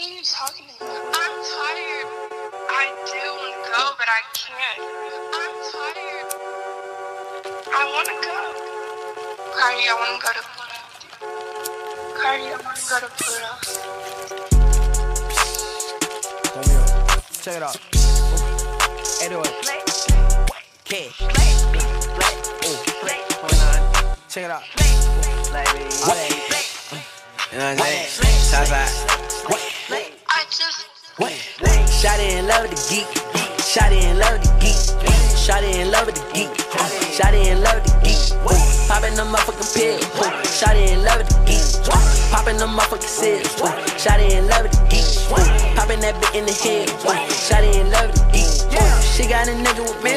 What are you talking about? I'm tired. I do want to go, but I can't. I'm tired. I want to go. Cardi, I want to go to Pluto. Cardi, I want to go to Pluto. Check it out. Anyway. Okay. Check it out. You know what I'm saying? Southside. I just. What? Shawty in love with the geek. Shawty in love with the geek. Shawty in love with the geek. Shawty in love with the geek. Poppin' the motherfuckin' pill. Shawty in love with the geek. Poppin' the motherfuckin' seal. Shawty in love with the geek. Poppin' that bitch in the head. Shawty in love with the geek. She got a nigga with me.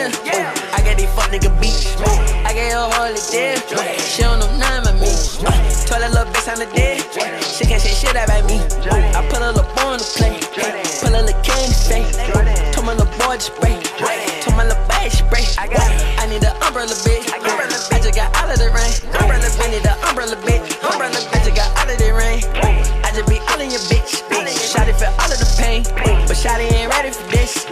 I got these fuck nigga beats. I gave her all the deal. She don't know nothing about me. Told that little bitch I'm the dead. She can't say shit about me. I put a little boy on the plate. Put a little candy face. Told my little boy just break. Told my little bag she break. I need an umbrella bitch. I just got out of the rain. I need an umbrella bitch. I just got out of the rain. I just be all in your bitch. Shawty feel all of the pain. But Shawty ain't ready for this.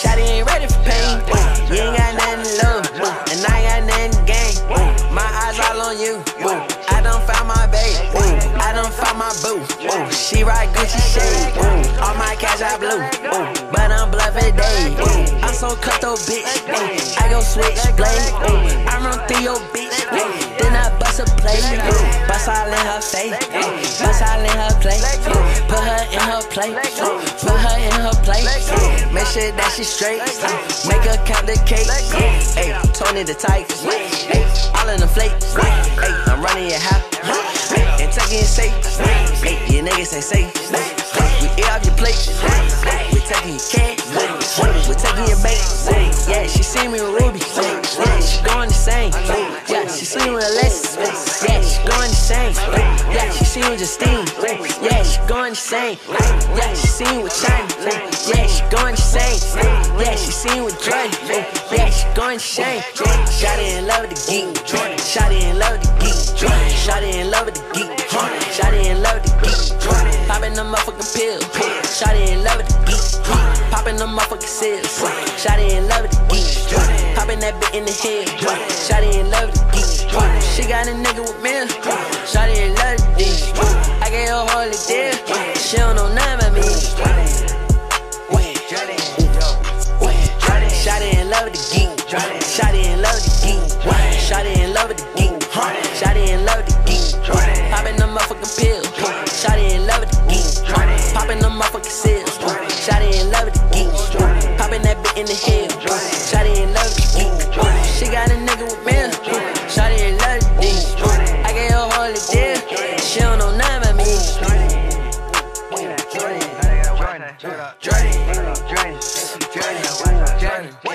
Shawty ain't ready for pain. You ain't got nothing to love. And I got nothing to gain. My eyes all on you. I done found my babe. I done found my boo. She ride Gucci shade. All my cash I blew. But I'm bluffing day. I'm so cut though, bitch. I go switch blade. I run through your bitch. Then I bust a plate. Bust all in her face. Bust all in her plate. Put her in her plate. Put her in her plate. Make sure that she straight. Make her count the cake. Ayy, Tony the Tiger. All in the flakes. Ayy, I'm running your house. And taking your safe. Ayy, your niggas ain't safe. We eat off your plate. We taking your cake. We taking your bait. Yeah, she seen me with Ruby. Yeah, she going the same. Yeah, she seen me with Alexis. Yeah, she going the same. Yeah, she seen me with Justine. Yeah, she going the same. Yeah, she seen me with Chyna. Yeah, she going the same. Yeah, she seen me with Cardi. Yeah, she going the same. Shawty in love with the geek. Shawty in love with the geek. Shawty in love with the geek. Shawty in love with the geek. Poppin' the motherfuckin' pill. Shawty in love with the geek. Poppin' the motherfuckin' seals. Shawty in love with the geek. Poppin' that bitch in the head. Shawty in love with the geek. She got a nigga with me. Shawty in love with the geek. I gave her all the deal. She don't know nothing about me. Shawty in love with the geek. Shawty in love with the geek. Shawty in love with the geek. Shawty in love with the geek. Poppin' the motherfuckin' pill. Shawty in love with the geek. Poppin' the motherfuckin' seals. Shawty in love with the geek. Poppin' that bitch in the head. Shawty in love with the geek. She got a nigga with me. Shawty in love with the geek. I gave her all the deal. She don't know nothing about me. Jordan.